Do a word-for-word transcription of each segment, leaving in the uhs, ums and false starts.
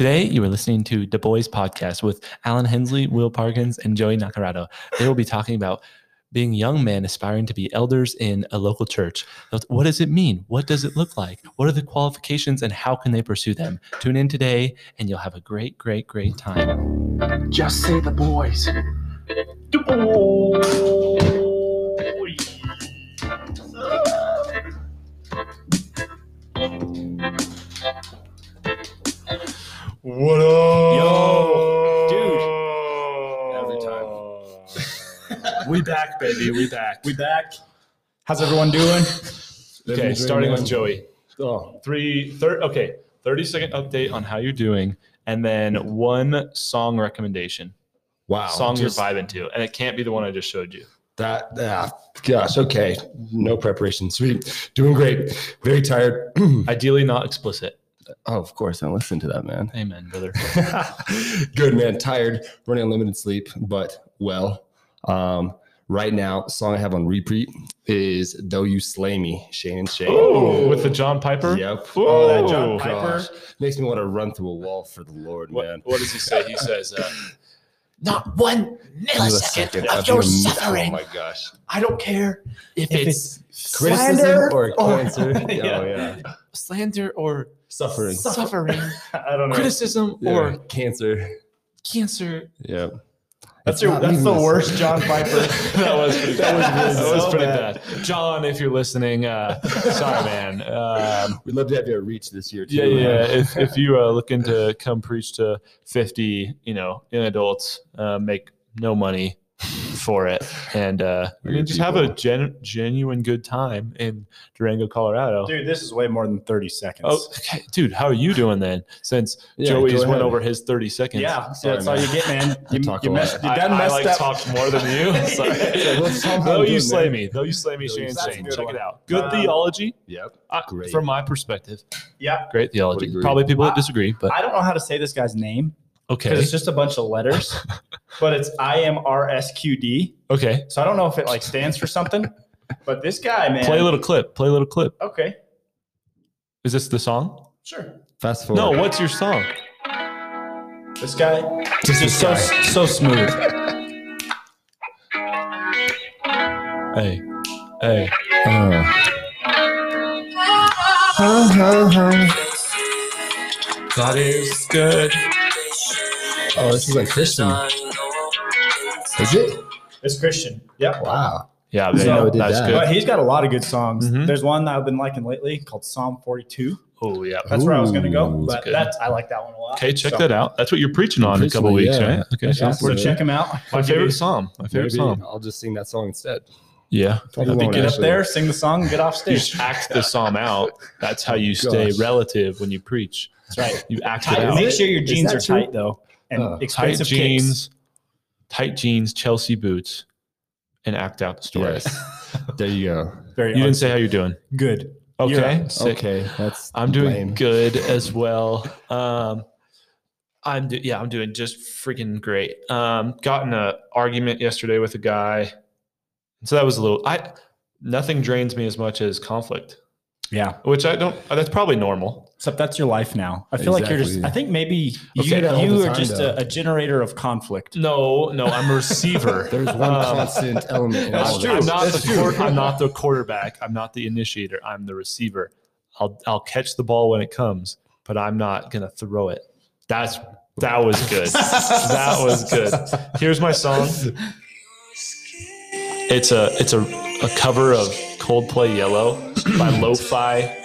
Today, you are listening to The Boys Podcast with Alan Hensley, Will Parkins, and Joey Nacarado. They will be talking about being young men aspiring to be elders in a local church. What does it mean? What does it look like? What are the qualifications and how can they pursue them? Tune in today and you'll have a great, great, great time. Just say the boys. The boys. What up? Yo, dude. We back, baby. We back. We back. How's everyone doing? Okay, starting with Joey. Oh, three, thir- okay, thirty-second update on how you're doing, and then one song recommendation. Wow. Song just, you're vibing to, and it can't be the one I just showed you. That, ah, gosh, okay. No preparation. Sweet. Doing great. Very tired. Ideally not explicit. Oh, of course. I listen to that, man. Amen, brother. Good, man. Tired, running on limited sleep, but well. Um, right now, the song I have on repeat is "Though You Slay Me," Shane and Shane. Oh, with the John Piper? Yep. Ooh, oh, that John Piper. Gosh. Makes me want to run through a wall for the Lord, what, man. What does he say? He says, uh, not one millisecond of your suffering. Oh, my gosh. I don't care if, if it's, it's criticism or, or cancer. yeah. Oh, yeah. Slander or suffering. Suffering. I don't know. Criticism yeah. or cancer. Cancer. Yep. That's, your, that's the worst John Piper. that was pretty that bad. Was, that was so pretty bad. bad. John, if you're listening, uh, sorry, man. Um, We'd love to have you at Reach this year, too. Yeah, yeah. Right? If, if you are looking to come preach to fifty, you know, young adults, uh, make no money for it, and uh, just people. have a gen- genuine good time in Durango, Colorado. Dude, this is way more than thirty seconds. Oh, okay. Dude, how are you doing then? Since yeah, Joey's went over his thirty seconds. Yeah, so that's all you get, man. You, talk you, messed, you I, done I messed like up. talked more than you. Though you slay me, though you slay me, Shane Shane. Check one. it out. Good um, theology. Yep. I, great. From my perspective. Yep. Great theology. Probably people I, that disagree, but I don't know how to say this guy's name. Okay. Because it's just a bunch of letters, but it's I M R S Q D. Okay. So I don't know if it like stands for something, but this guy, man. Play a little clip. Play a little clip. Okay. Is this the song? Sure. Fast forward. No, what's your song? This guy. This is so, so smooth. Hey. Hey. Uh. Oh, oh, oh. God is good. Oh, this is like Christian. Is it? It's Christian. Yep. Wow. Yeah, they so, know that's that. Good. But he's got a lot of good songs. Mm-hmm. There's one that I've been liking lately called Psalm forty-two. Oh, yeah. That's Ooh, where I was going to go. But that's, that's I like that one a lot. Okay, check so, that out. That's what you're preaching on in a couple weeks, yeah. right? Okay, yeah, Psalm forty-two. So check him out. My favorite Psalm. My favorite Maybe Psalm. I'll just sing that song instead. Yeah. Probably Probably get actually. up there, sing the song, and get off stage. You act the Psalm out. That's how you oh, stay gosh. relative when you preach. That's right. You act it out. Make sure your jeans are tight, though. And uh, tight jeans, kicks. tight jeans, Chelsea boots, and act out the story. Yes. There you go. Very you awesome. Didn't say how you're doing. Good. Okay. Okay. That's I'm doing lame. good as well. Um, I'm do- yeah, I'm doing just freaking great. Um, got in an argument yesterday with a guy, so that was a little. I nothing drains me as much as conflict. Yeah, which I don't. That's probably normal. Except that's your life now. I feel exactly. like you're just. I think maybe okay, you, you are just a, a generator of conflict. No, no, I'm a receiver. There's one um, constant element. That's true. I'm not that's the true. Court, I'm not the quarterback. I'm not the initiator. I'm the receiver. I'll I'll catch the ball when it comes, but I'm not gonna throw it. That's that was good. That was good. Here's my song. It's a it's a, a cover of Coldplay Yellow by Lo-Fi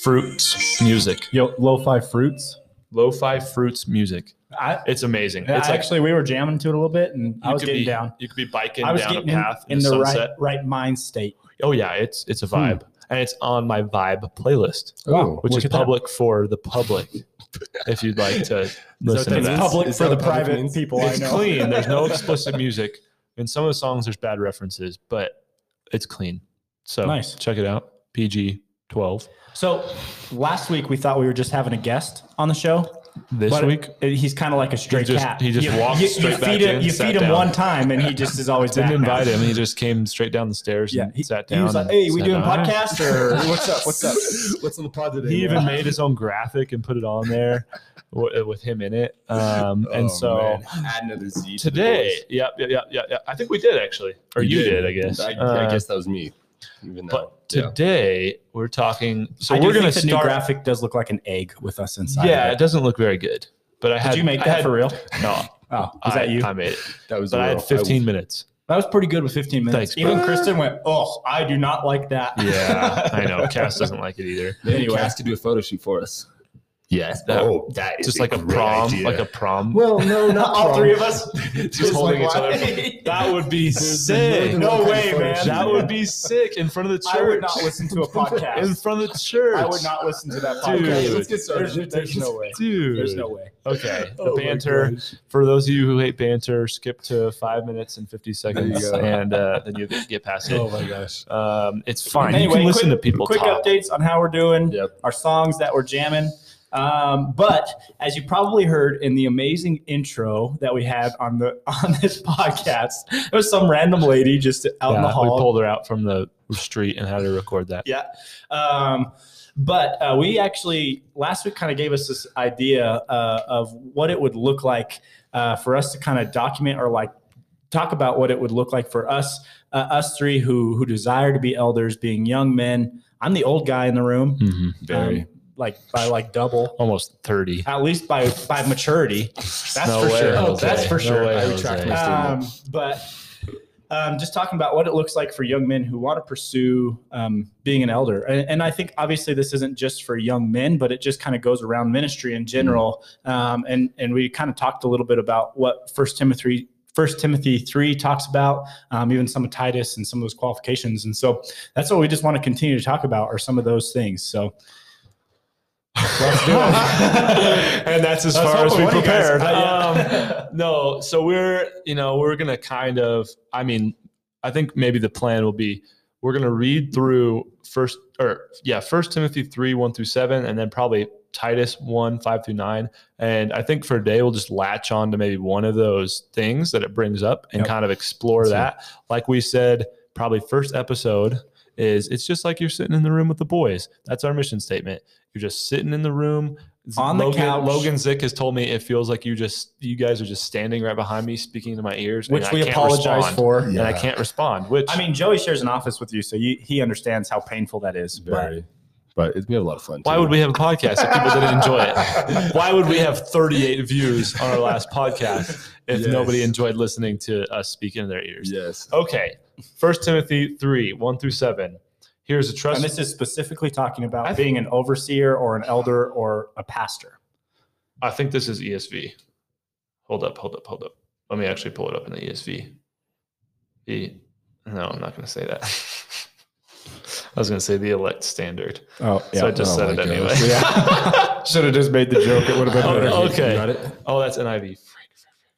Fruits Music. Yo, Lo-Fi Fruits? Lo-Fi Fruits Music. I, it's amazing. It's I, like, actually, we were jamming to it a little bit, and I was getting be, down. You could be biking I was down a path in, in the, the sunset. Right, right mind state. Oh, yeah. It's it's a vibe. Hmm. And it's on my vibe playlist, oh, which is public that. for the public. If you'd like to listen to that. It's public is for the private means? people it's I know. It's clean. There's no explicit music. In some of the songs, there's bad references, but it's clean. So nice. Check it out. P G twelve. So last week we thought we were just having a guest on the show. This but week? He's kind of like a stray just, cat. He just you, walks you, straight you back him, in, You feed him down. one time, and he just is always Didn't invite now. him. He just came straight down the stairs yeah, and he, sat down. He was like, hey, we doing down. podcast? Or what's up? What's up? What's on the pod today? He even made his own graphic and put it on there w- with him in it. Um, oh, and so man. Add another Z today. To yeah, yeah, yeah, yeah, yeah. I think we did, actually. Or you, you did, did, I guess. I, uh, I guess that was me. Even though, but today yeah. we're talking. So I we're going to start. The new graphic does look like an egg with us inside. Yeah, it. it doesn't look very good. But I had. Did you make that had, for real? No. Oh, was I, that you? I made it. That was. But real. I had fifteen I was, minutes. That was pretty good with fifteen minutes. Thanks, Even bro. Kristen went, oh, I do not like that. Yeah, I know. Cass doesn't like it either. Anyway, Cass to do a photo shoot for us. Yes, that, oh, that is just a like a prom, idea. like a prom. Well, no, not all three of us just, just holding like, each other. From, that would be sick. No, no way, man. That man. would be sick in front of the church. I would not listen to a podcast in front of the church. I would not listen to that podcast. Dude, let's get started. There's, there's no way. Dude, there's no way. Okay, the oh banter. For those of you who hate banter, skip to five minutes and fifty seconds, and uh, then you get past it. Oh my gosh, um, it's fine. Anyway, you can listen quick, to people. Quick talk. updates on how we're doing. Yep. Our songs that we're jamming. Um, but as you probably heard in the amazing intro that we had on the on this podcast, it was some random lady just out yeah, in the hall. We pulled her out from the street and had her record that. Yeah. Um, but uh, we actually last week kind of gave us this idea uh, of what it would look like uh, for us to kind of document or like talk about what it would look like for us, uh, us three who who desire to be elders, being young men. I'm the old guy in the room. Mm-hmm. Very. Um, Like by like double, almost thirty. At least by by maturity, that's no for way, sure. Jose. That's for sure. No way, I retract my um, but um, just talking about what it looks like for young men who want to pursue um, being an elder, and, and I think obviously this isn't just for young men, but it just kind of goes around ministry in general. Mm-hmm. Um, and and we kind of talked a little bit about what First Timothy. First Timothy three talks about, um, even some of Titus and some of those qualifications, and so that's what we just want to continue to talk about are some of those things. So. Let's do it. And that's as that's far as we prepared. Um, no, so we're, you know, we're going to kind of, I mean, I think maybe the plan will be, we're going to read through first or yeah, First Timothy three, one through seven, and then probably Titus one, five through nine. And I think for a day, we'll just latch on to maybe one of those things that it brings up and yep. kind of explore that's that. It. Like we said, probably first episode is it's just like you're sitting in the room with the boys. That's our mission statement. You're just sitting in the room on the Logan, couch. Logan Zick has told me it feels like you just you guys are just standing right behind me, speaking to my ears, which and we I can't apologize respond, for, and yeah. I can't respond. Which I mean, Joey shares an office with you, so you, he understands how painful that is. Very, but, but it, we have a lot of fun. Why too. would we have a podcast if people didn't enjoy it? Why would we have thirty-eight views on our last podcast if yes. nobody enjoyed listening to us speak into their ears? Yes. Okay. First Timothy three, one through seven. Here's a trust. And this is specifically talking about I being think, an overseer or an elder or a pastor. I think this is E S V. Hold up, hold up, hold up. Let me actually pull it up in the E S V. E- no, I'm not going to say that. I was going to say the elect standard. Oh, yeah. So I just oh, said it goodness. anyway. Yeah. Should have just made the joke. It would have been better. Oh, okay. Got it? Oh, that's N I V.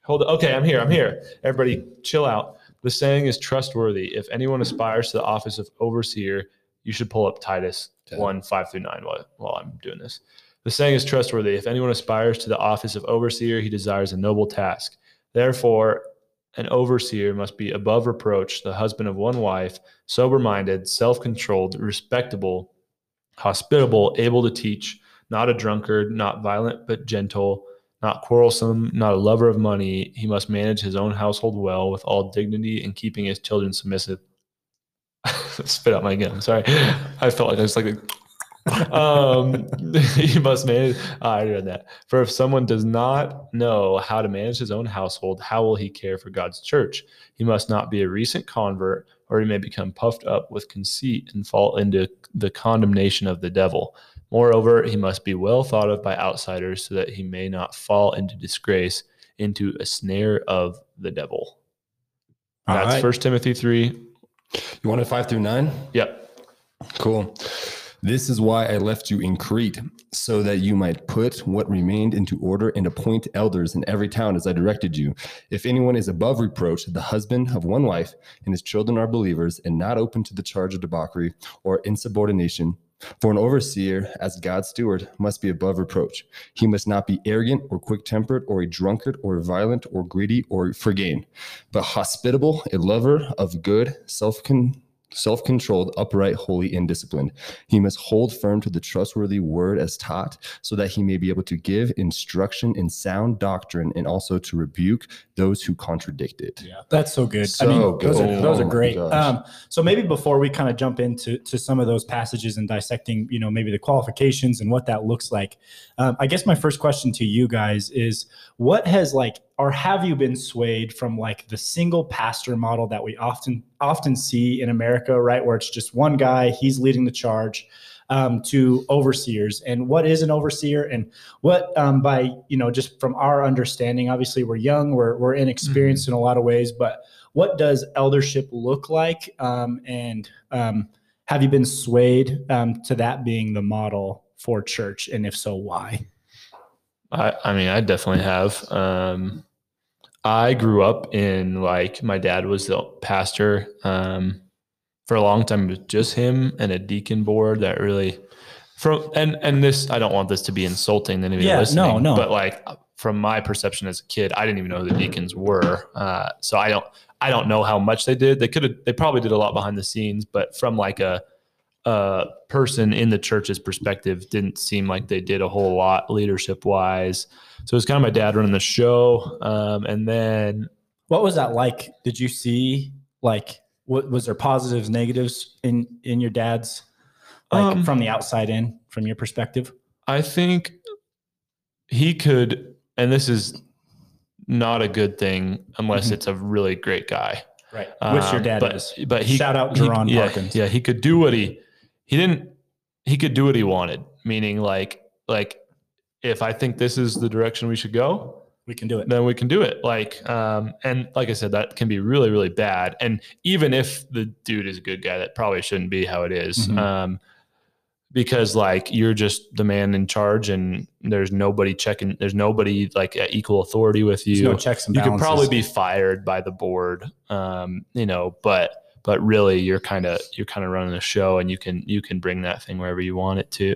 Hold up. Okay, I'm here. I'm here. Everybody, chill out. The saying is trustworthy. If anyone aspires to the office of overseer, you should pull up Titus okay. one, five through nine while, while I'm doing this. The saying is trustworthy. If anyone aspires to the office of overseer, he desires a noble task. Therefore, an overseer must be above reproach, the husband of one wife, sober-minded, self-controlled, respectable, hospitable, able to teach, not a drunkard, not violent, but gentle, not quarrelsome, not a lover of money. He must manage his own household well with all dignity and keeping his children submissive. Spit out my gum. I'm sorry. I felt like I was like, um, he must manage. Oh, I read that. For if someone does not know how to manage his own household, how will he care for God's church? He must not be a recent convert, or he may become puffed up with conceit and fall into the condemnation of the devil. Moreover, he must be well thought of by outsiders so that he may not fall into disgrace, into a snare of the devil. All That's right. First Timothy three. You wanted five through nine? Yep. Cool. This is why I left you in Crete, so that you might put what remained into order and appoint elders in every town as I directed you. If anyone is above reproach, the husband of one wife, and his children are believers and not open to the charge of debauchery or insubordination, For an overseer, as God's steward, must be above reproach. He must not be arrogant or quick-tempered or a drunkard or violent or greedy or for gain, but hospitable, a lover of good, self-con- self-controlled, upright, holy, and disciplined. He must hold firm to the trustworthy word as taught, so that he may be able to give instruction in sound doctrine and also to rebuke those who contradict it. Yeah, that's so good. So I mean, good. Those, are, those are great. Oh um, so maybe before we kind of jump into to some of those passages and dissecting, you know, maybe the qualifications and what that looks like, um, I guess my first question to you guys is, what has like, or have you been swayed from like the single pastor model that we often often see in America, right? Where it's just one guy, he's leading the charge, um, to overseers. And what is an overseer? And what, um, by, you know, just from our understanding, obviously we're young, we're, we're inexperienced mm-hmm. in a lot of ways, but what does eldership look like? Um, and um, have you been swayed um, to that being the model for church? And if so, why? I, I mean, I definitely have. Um, I grew up in like, my dad was the pastor um, for a long time. It was just him and a deacon board that really from, and, and this, I don't want this to be insulting to anybody yeah, listening, no, no. but like from my perception as a kid, I didn't even know who the deacons were. Uh, so I don't, I don't know how much they did. They could have, they probably did a lot behind the scenes, but from like a, a person in the church's perspective, didn't seem like they did a whole lot leadership wise. So it's kind of my dad running the show. Um, and then what was that like? Did you see like, what was there positives, negatives in, in your dad's, like um, from the outside in, from your perspective? I think he could, and this is not a good thing unless mm-hmm. it's a really great guy. Right. Which um, your dad but, is, but he, shout out Jeron he, Parkins. Yeah, yeah. He could do what he, he didn't, he could do what he wanted. Meaning like, like, if I think this is the direction we should go, we can do it. Then we can do it. Like, um, and like I said, that can be really, really bad. And even if the dude is a good guy, that probably shouldn't be how it is. Mm-hmm. Um, because like, you're just the man in charge and there's nobody checking, there's nobody like at equal authority with you. There's no checks and balances. You could probably be fired by the board. Um, you know, but, but really you're kind of, you're kind of running the show and you can, you can bring that thing wherever you want it to.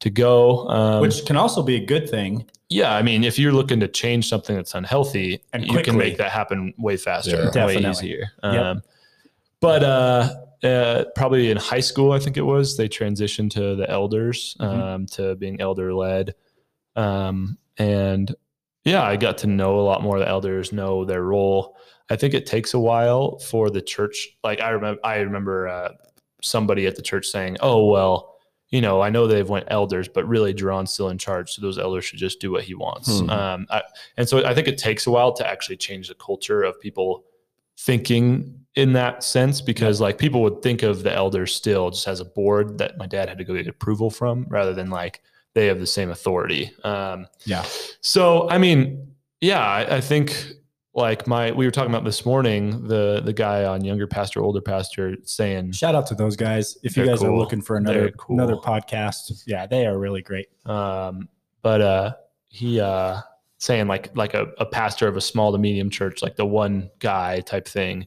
to go. Um, Which can also be a good thing. Yeah. I mean, if you're looking to change something that's unhealthy, and quickly, you can make that happen way faster, yeah, definitely. Way easier. Um, yep. But uh, uh, probably in high school, I think it was, they transitioned to the elders, um, mm-hmm. to being elder led. Um, and yeah, I got to know a lot more of the elders, know their role. I think it takes a while for the church. Like I remember, I remember uh, somebody at the church saying, oh, well, you know, I know they've went elders, but really Jeron's still in charge. So those elders should just do what he wants. Mm-hmm. Um, I, and so I think it takes a while to actually change the culture of people thinking in that sense, because yeah. like people would think of the elders still just as a board that my dad had to go get approval from rather than like they have the same authority. Um, yeah. So, I mean, yeah, I, I think like my, we were talking about this morning, the, the guy on Younger Pastor, Older Pastor saying, shout out to those guys. If you guys cool. are looking for another, cool. another podcast. Yeah. They are really great. Um, but, uh, he, uh, saying like, like a, a pastor of a small to medium church, like the one guy type thing,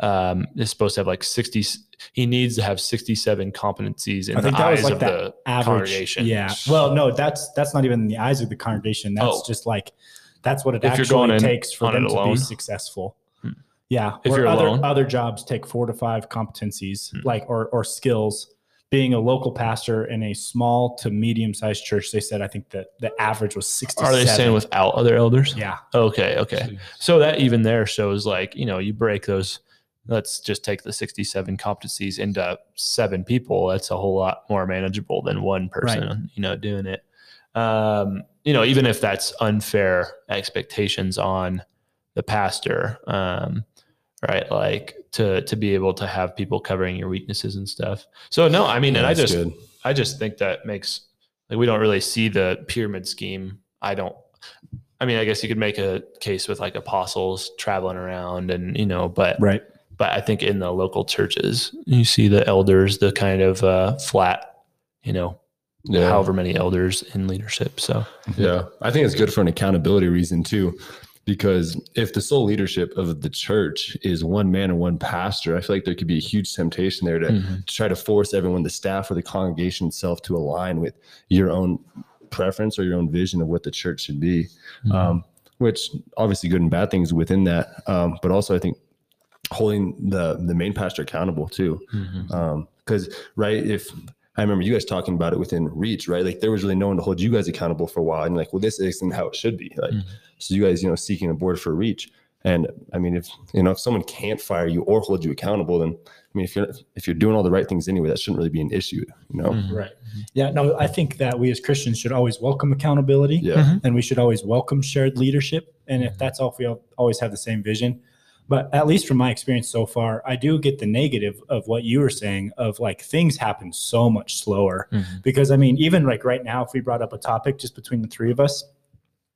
um, is supposed to have like sixty. He needs to have sixty-seven competencies in I think the that eyes was like of the average, congregation. Yeah. Well, no, that's, that's not even in the eyes of the congregation. That's oh. just like, that's what it if actually takes for them to be successful. Hmm. Yeah. If you're other, alone. Other jobs take four to five competencies hmm. like or or skills. Being a local pastor in a small to medium-sized church, they said I think that the average was sixty-seven. Are they saying without other elders? Yeah. Okay, okay. So that even there shows like, you know, you break those, let's just take the sixty-seven competencies into seven people. That's a whole lot more manageable than one person, right. you know, doing it. Um, you know, even if that's unfair expectations on the pastor, um, right. Like to, to be able to have people covering your weaknesses and stuff. So no, I mean, and that's I just, good. I just think that makes like, we don't really see the pyramid scheme. I don't, I mean, I guess you could make a case with like apostles traveling around and, you know, but, right. but I think in the local churches, you see the elders, the kind of, uh, flat, you know, Yeah. however many elders in leadership. So, yeah, I think it's good for an accountability reason too. Because if the sole leadership of the church is one man and one pastor, I feel like there could be a huge temptation there to, mm-hmm. to try to force everyone, the staff or the congregation itself, to align with your own preference or your own vision of what the church should be, mm-hmm. um, which obviously good and bad things within that. Um, but also I think holding the, the main pastor accountable too. Mm-hmm. Um, 'cause right. If, I remember you guys talking about it within Reach, right? Like there was really no one to hold you guys accountable for a while. And like, well, this isn't how it should be. Like, mm-hmm. so you guys, you know, seeking a board for Reach. And I mean, if, you know, if someone can't fire you or hold you accountable, then I mean, if you're, if you're doing all the right things anyway, that shouldn't really be an issue, you know? Mm-hmm. Right. Yeah, no, I think that we as Christians should always welcome accountability, yeah. mm-hmm. and we should always welcome shared leadership. And if that's all, if we always have the same vision. But at least from my experience so far, I do get the negative of what you were saying of like things happen so much slower, mm-hmm. because I mean, even like right now, if we brought up a topic just between the three of us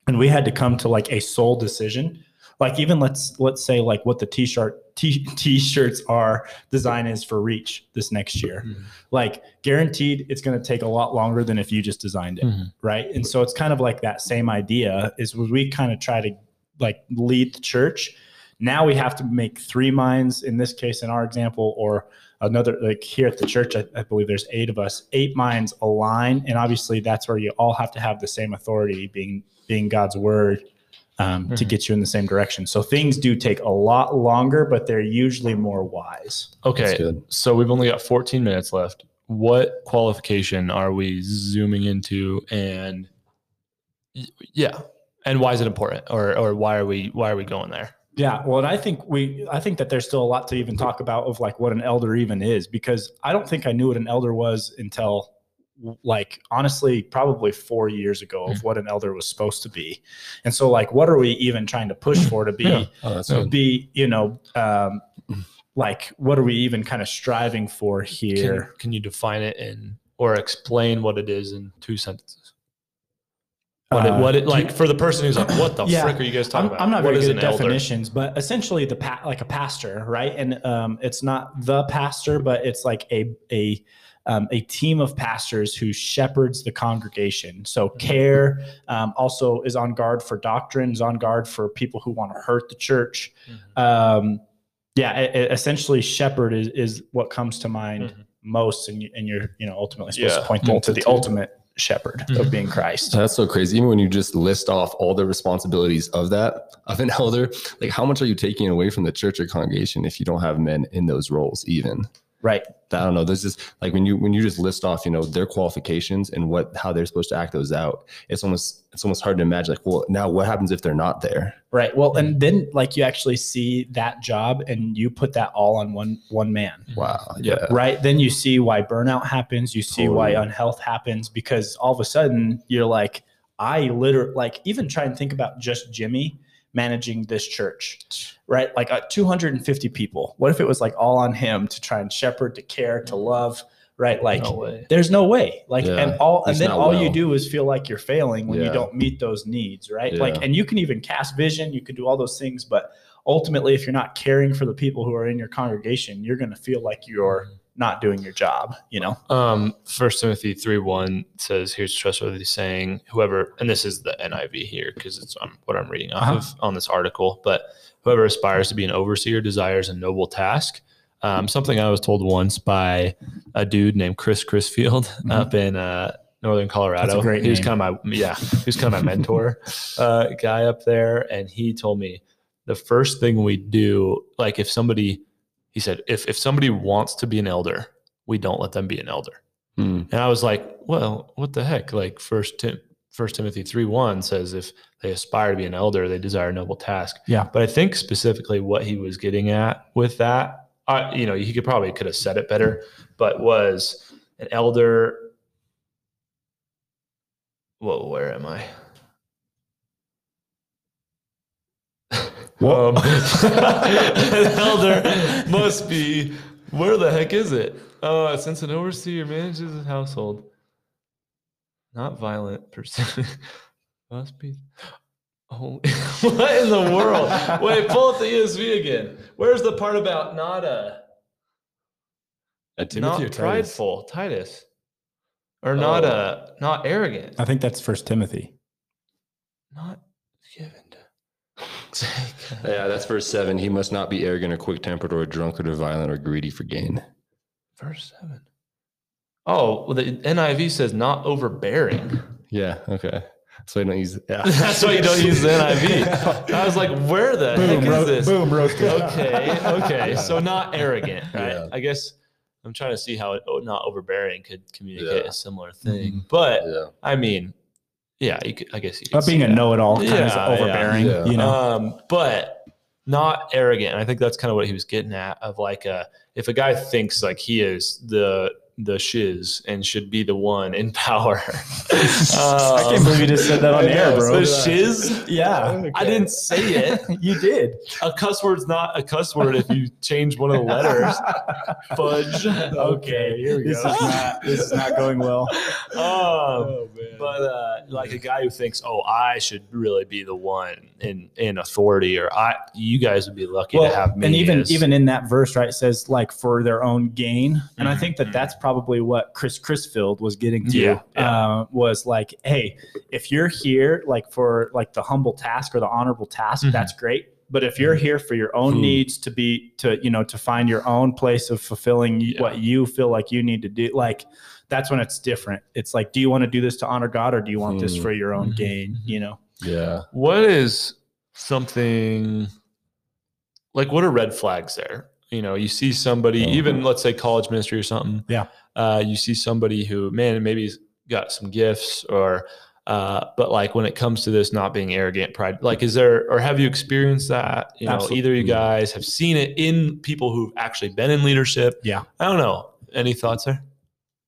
and we had to come to like a sole decision, like even let's, let's say like what the t-shirt t- t-shirts are design is for Reach this next year, mm-hmm. like guaranteed it's going to take a lot longer than if you just designed it. Mm-hmm. Right. And so it's kind of like that same idea is when we kind of try to like lead the church. Now we have to make three minds in this case, in our example, or another, like here at the church, I, I believe there's eight of us, eight minds align. And obviously that's where you all have to have the same authority being, being God's word, um, mm-hmm. to get you in the same direction. So things do take a lot longer, but they're usually more wise. Okay. So we've only got fourteen minutes left. What qualification are we zooming into? And yeah. And why is it important? Or, or why are we, why are we going there? Yeah. Well, and I think we, I think that there's still a lot to even talk about of like what an elder even is, because I don't think I knew what an elder was until like, honestly, probably four years ago of what an elder was supposed to be. And so like, what are we even trying to push for to be, yeah. oh, that's to good. be, you know, um, like, what are we even kind of striving for here? Can, can you define it in, or explain what it is in two sentences? What it, what it like for the person who's like, what the yeah, frick are you guys talking I'm, about? I'm not very good at definitions, elder? But essentially the pa- like a pastor, right? And um, it's not the pastor, but it's like a a um, a team of pastors who shepherds the congregation. So care um, also is on guard for doctrine, is on guard for people who want to hurt the church. Mm-hmm. Um, yeah, it, it essentially shepherd is is what comes to mind mm-hmm. most, and you, and you're you know ultimately supposed yeah. to point them to the ultimate shepherd mm-hmm. of being Christ. That's so crazy. Even when you just list off all the responsibilities of that, of an elder, like how much are you taking away from the church or congregation if you don't have men in those roles even? Right. I don't know. This is like when you, when you just list off, you know, their qualifications and what, how they're supposed to act those out. It's almost, it's almost hard to imagine like, well, now what happens if they're not there? Right. Well, and then like you actually see that job and you put that all on one, one man. Wow. Yeah. Right. Then you see why burnout happens. You see totally. why unhealth happens, because all of a sudden you're like, I literally like even try and think about just Jimmy managing this church, right? Like uh, two hundred fifty people. What if it was like all on him to try and shepherd, to care, to love, right? Like no there's no way. Like, yeah. and all, and it's then all well. you do is feel like you're failing when yeah. you don't meet those needs, right? Yeah. Like, and you can even cast vision, you can do all those things, but ultimately if you're not caring for the people who are in your congregation, you're going to feel like you're not doing your job, you know? Um, First Timothy three one says, here's trustworthy saying, whoever, and this is the N I V here, because it's um, what I'm reading off uh-huh. of on this article, but whoever aspires to be an overseer desires a noble task. Um, something I was told once by a dude named Chris Chrisfield mm-hmm. up in uh, Northern Colorado. That's a great name. He was kind of my, yeah, he was kind of my mentor uh, guy up there. And he told me the first thing we do, like if somebody, he said, if, if somebody wants to be an elder, we don't let them be an elder. Mm. And I was like, well, what the heck? Like First Tim, First Timothy three one says, if they aspire to be an elder, they desire a noble task. Yeah. But I think specifically what he was getting at with that, I, you know, he could probably could have said it better, but was an elder. Whoa, where am I? Um, an elder must be, where the heck is it? Uh, since an overseer manages his household, not violent person, must be holy. What in the world? Wait, pull up the E S V again. Where's the part about not a, not or prideful, Titus, Titus. or oh. not a, not arrogant? I think that's First Timothy. Not given to. Yeah, that's verse seven. He must not be arrogant or quick-tempered or a drunkard or violent or greedy for gain. Verse seven. Oh, well, the N I V says not overbearing. Yeah, okay. That's why you don't use yeah. That's why you don't use the N I V. I was like, where the boom, heck is ro- this? Boom, roasted. Okay, okay. So not arrogant, right? Yeah. I guess I'm trying to see how it, oh, not overbearing could communicate yeah. a similar thing. Mm-hmm. But, yeah. I mean, yeah, you could, I guess you could. But being a that. know-it-all kind yeah, of overbearing, yeah. Yeah. you know. Um, but not arrogant. And I think that's kind of what he was getting at, of like a, if a guy thinks like he is the – the shiz and should be the one in power. um, I can't believe you just said that on yeah, air, bro. The shiz? Yeah. Okay. I didn't say it. You did. A cuss word's not a cuss word if you change one of the letters. Fudge. Okay, here we this go. Is not, this is not going well. Um, oh, man. But uh, like a guy who thinks, oh, I should really be the one in, in authority, or I, you guys would be lucky well, to have me. And even, as... even in that verse, right, it says like for their own gain. Mm-hmm. And I think that that's probably probably what Chris Chrisfield was getting to yeah, yeah. Uh, was like, hey, if you're here like for like the humble task or the honorable task, mm-hmm. that's great. But if you're here for your own Ooh. needs to be to, you know, to find your own place of fulfilling yeah. what you feel like you need to do, like that's when it's different. It's like, do you want to do this to honor God, or do you want mm. this for your own mm-hmm. gain? You know? Yeah. What is something like, what are red flags there? You know, you see somebody, mm-hmm. even let's say college ministry or something. Yeah. Uh, you see somebody who, man, maybe's got some gifts or, uh, but like when it comes to this, not being arrogant, pride, like, is there, or have you experienced that? You know, Absolutely. either you guys have seen it in people who've actually been in leadership. Yeah. I don't know. Any thoughts there?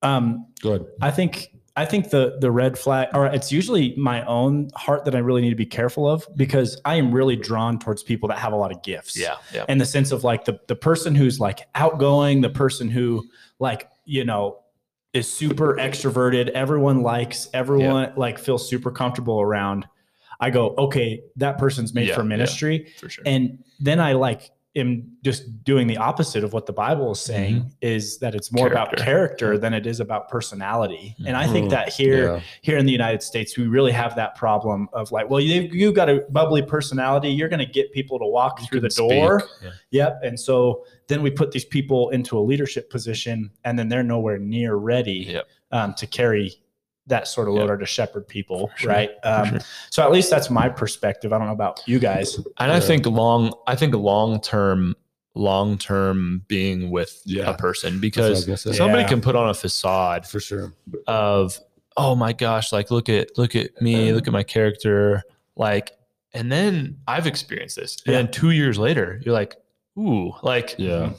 Um, Good. I think, I think the, the red flag, or it's usually my own heart that I really need to be careful of, because I am really drawn towards people that have a lot of gifts. Yeah. yeah. And the sense of like the, the person who's like outgoing, the person who like, you know, is super extroverted. Everyone likes everyone yeah. like feels super comfortable around. I go, okay, that person's made yeah, for ministry. Yeah, for sure. And then I like, am just doing the opposite of what the Bible is saying mm-hmm. is that it's more character. about character than it is about personality. Mm-hmm. And I think that here, yeah. here in the United States, we really have that problem of like, well, you, you've got a bubbly personality. You're going to get people to walk you through the speak. door. Yeah. Yep. And so then we put these people into a leadership position, and then they're nowhere near ready yep. um, to carry that sort of load or yep. to shepherd people. Sure. Right. Um, sure. So at least that's my perspective. I don't know about you guys. And I think long, I think long-term, long-term being with yeah. a person, because somebody yeah. can put on a facade for sure of, oh my gosh, like, look at, look at me, um, look at my character. Like, and then I've experienced this. And yeah. then two years later, you're like, ooh, like, yeah.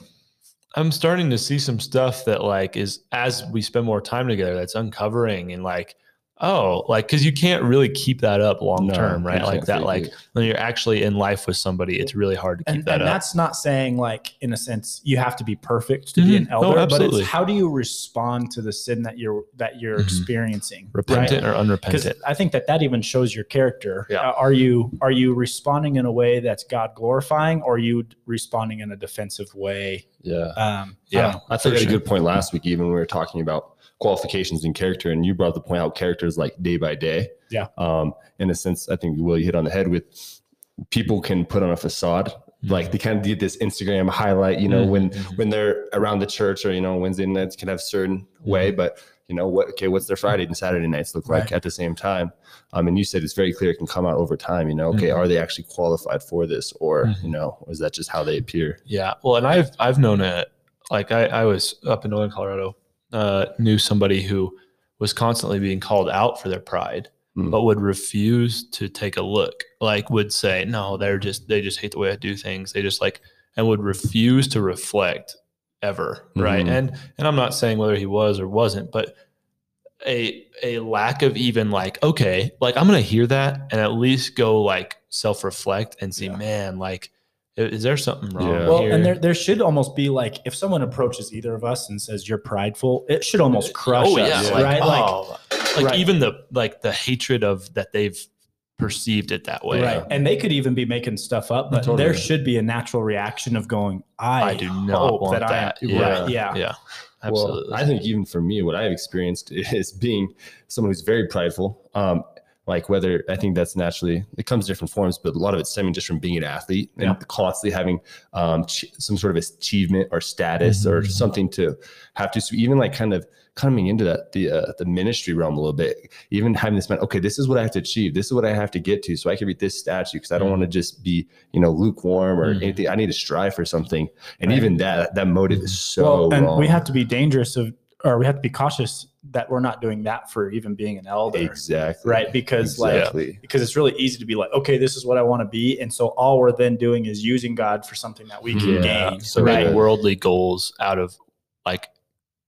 I'm starting to see some stuff that like is, as we spend more time together, that's uncovering, and like, oh, like, cause you can't really keep that up long-term, no, right? Like that, like it. when you're actually in life with somebody, it's really hard to keep and, that and up. And that's not saying like, in a sense, you have to be perfect to mm-hmm. be an elder, no, but it's how do you respond to the sin that you're, that you're mm-hmm. experiencing? Repentant right? or unrepentant. I think that that even shows your character. Yeah. Uh, are you, are you responding in a way that's God glorifying, or are you responding in a defensive way? Yeah. Um, yeah. I, I think that's sure. a good point last week, even when we were talking about qualifications and character, and you brought the point out characters like day by day. Yeah. Um, in a sense, I think Will, you hit on the head with people can put on a facade. Mm-hmm. Like they kind of did this Instagram highlight, you know, mm-hmm. when, when they're around the church, or, you know, Wednesday nights can have a certain mm-hmm. way, but you know what, okay, what's their Friday and Saturday nights look like right. at the same time? Um, and you said it's very clear, it can come out over time, you know, okay, mm-hmm. are they actually qualified for this, or, mm-hmm. you know, or is that just how they appear? Yeah. Well, and I've, I've known it. Like I, I was up in Northern Colorado, uh, knew somebody who was constantly being called out for their pride, mm. but would refuse to take a look, like would say, no, they're just, they just hate the way I do things. They just like, and would refuse to reflect ever. Mm-hmm. Right. And, and I'm not saying whether he was or wasn't, but a, a lack of even like, okay, like I'm going to hear that and at least go like self-reflect and see, yeah. man, like, is there something wrong yeah. well here? And there there should almost be like, if someone approaches either of us and says you're prideful, it should almost crush oh, us yeah. like, right oh, like, like right. even the like the hatred of that they've perceived it that way, right? And they could even be making stuff up, but totally. there should be a natural reaction of going, I, I do not hope want that, that. I am, yeah. Right, yeah yeah absolutely. Well, I think even for me, what I've experienced is being someone who's very prideful, um like whether, I think that's naturally, it comes in different forms, but a lot of it's stemming just from being an athlete and yeah. constantly having um, ch- some sort of achievement or status mm-hmm. or something to have to. So even like kind of coming into that, the uh, the ministry realm a little bit, even having this mind, okay, this is what I have to achieve. This is what I have to get to. So I can read this statue because I don't mm-hmm. want to just be, you know, lukewarm or mm-hmm. anything. I need to strive for something. And right. even that, that motive is so well, and wrong. We have to be dangerous of, or we have to be cautious that we're not doing that for even being an elder. Exactly. Right. Because exactly. like, because it's really easy to be like, okay, this is what I want to be. And so all we're then doing is using God for something that we can yeah. gain. So right. Make worldly goals out of like,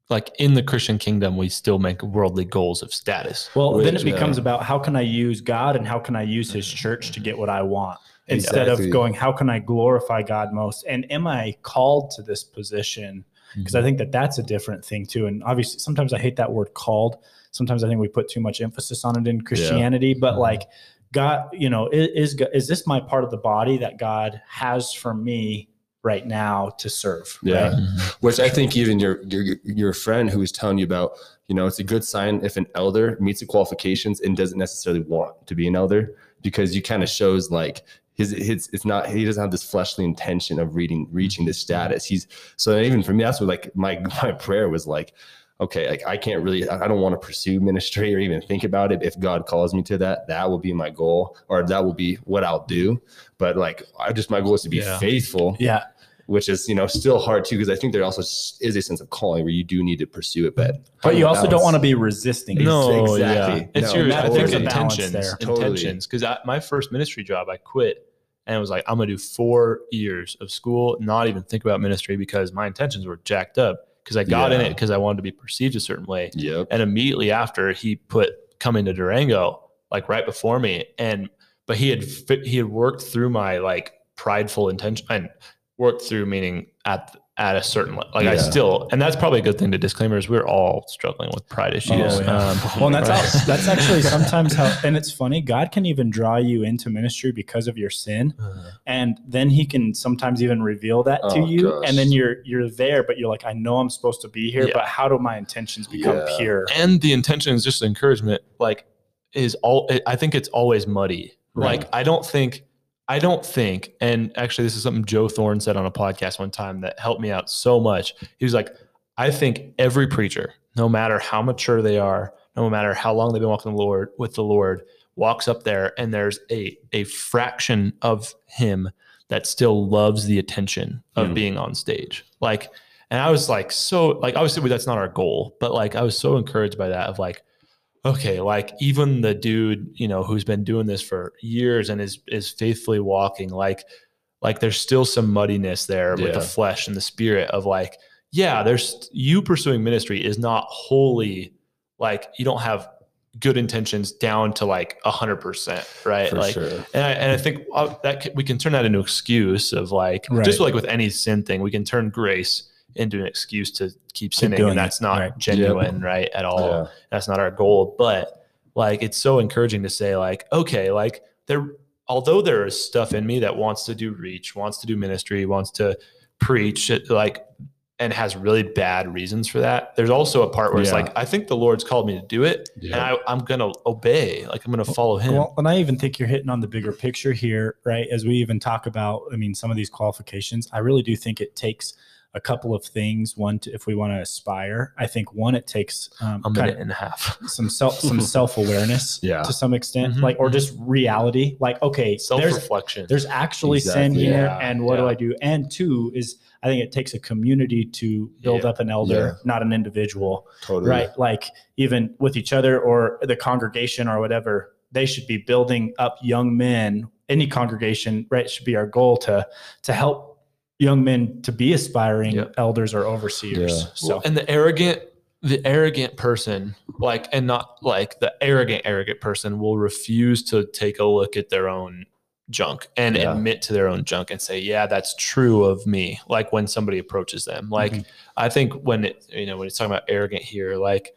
like in the Christian kingdom, we still make worldly goals of status. Well, which, then it becomes uh, about how can I use God and how can I use his church to get what I want instead exactly. of going, how can I glorify God most? And am I called to this position? Because I think that that's a different thing too. And obviously sometimes I hate that word called. Sometimes I think we put too much emphasis on it in Christianity, yeah. but like God, you know, is, is, is this my part of the body that God has for me right now to serve? Yeah. Right? Mm-hmm. Which I think even your, your, your friend who was telling you about, you know, it's a good sign if an elder meets the qualifications and doesn't necessarily want to be an elder, because you kind of shows like, His, his, it's not, he doesn't have this fleshly intention of reading, reaching this status. He's so even for me, that's what like my, my prayer was like, okay, like I can't really, I don't want to pursue ministry or even think about it. If God calls me to that, that will be my goal or that will be what I'll do. But like, I just, my goal is to be yeah. faithful. Yeah. Which is, you know, still hard too, because I think there also is a sense of calling where you do need to pursue it, but but you also don't want to be resisting. No, exactly. Yeah. It's no, your totally. There's intentions, there. Totally. Intentions. Because my first ministry job, I quit, and it was like I'm gonna do four years of school, not even think about ministry, because my intentions were jacked up. Because I got yeah. in it because I wanted to be perceived a certain way. Yep. And immediately after, he put coming to Durango, like right before me, and but he had he had worked through my like prideful intention. And, worked through meaning at at a certain level. Like yeah. I still, and that's probably a good thing to disclaimer is we're all struggling with pride issues. Oh, yeah. um, well, and that's right. how, that's actually sometimes how, and it's funny, God can even draw you into ministry because of your sin. Uh, and then he can sometimes even reveal that oh, to you. Gosh. And then you're, you're there, but you're like, I know I'm supposed to be here, yeah. but how do my intentions become yeah. pure? And the intention is just encouragement. Like is all, I think it's always muddy. Right. Like I don't think, I don't think, and actually this is something Joe Thorne said on a podcast one time that helped me out so much. He was like, I think every preacher, no matter how mature they are, no matter how long they've been walking the Lord with the Lord, walks up there and there's a, a fraction of him that still loves the attention of mm. being on stage. Like, and I was like, so like, obviously that's not our goal, but like, I was so encouraged by that of like, okay, like even the dude, you know, who's been doing this for years and is is faithfully walking, like, like there's still some muddiness there yeah. with the flesh and the spirit of like, yeah, there's you pursuing ministry is not wholly like you don't have good intentions down to like a hundred percent, right? For like, sure. and I and I think that we can turn that into an excuse of like right. just like with any sin thing, we can turn grace into an excuse to keep sinning, and that's not right. genuine, yep. right, at all. Yeah. That's not our goal. But like, it's so encouraging to say like, okay, like there, although there is stuff in me that wants to do reach, wants to do ministry, wants to preach, like, and has really bad reasons for that. There's also a part where yeah. it's like, I think the Lord's called me to do it, yeah. and I, I'm going to obey. Like I'm going to follow him. Well, and I even think you're hitting on the bigger picture here, right? As we even talk about, I mean, some of these qualifications, I really do think it takes a couple of things. One, to, if we want to aspire, I think one, it takes um, a minute and a half, some self, some self-awareness yeah. to some extent, mm-hmm. like, or just reality. Like, okay, self-reflection. There's, there's actually exactly. sin here. Yeah. And what yeah. do I do? And two is, I think it takes a community to build yeah. up an elder, yeah. not an individual, totally. Right? Like even with each other or the congregation or whatever, they should be building up young men, any congregation, right? It should be our goal to, to help young men to be aspiring yep. elders or overseers. Yeah. So, and the arrogant, the arrogant person, like, and not like the arrogant, arrogant person will refuse to take a look at their own junk and yeah. admit to their own junk and say, yeah, that's true of me. Like when somebody approaches them, like, mm-hmm. I think when it, you know, when it's talking about arrogant here, like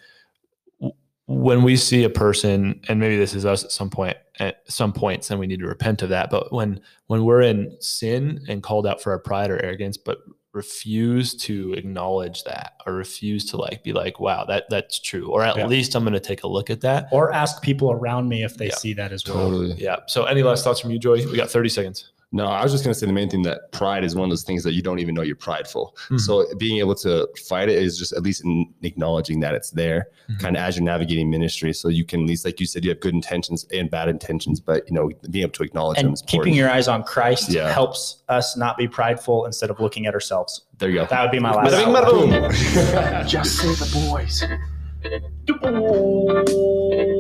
w- when we see a person, and maybe this is us at some point, at some points, and we need to repent of that. But when, when we're in sin and called out for our pride or arrogance, but refuse to acknowledge that, or refuse to like be like, wow, that that's true, or at yeah. least I'm going to take a look at that, or ask people around me if they yeah. see that as well. Totally. Yeah. So any last thoughts from you, Joey? We got thirty seconds. No, I was just going to say the main thing that pride is one of those things that you don't even know you're prideful. Mm-hmm. So being able to fight it is just at least in acknowledging that it's there, mm-hmm. kind of as you're navigating ministry. So you can at least, like you said, you have good intentions and bad intentions, but you know, being able to acknowledge and them is keeping important. Your eyes on Christ yeah. helps us not be prideful instead of looking at ourselves. There you go. That would be my last. Boom. Just say the boys. The boys.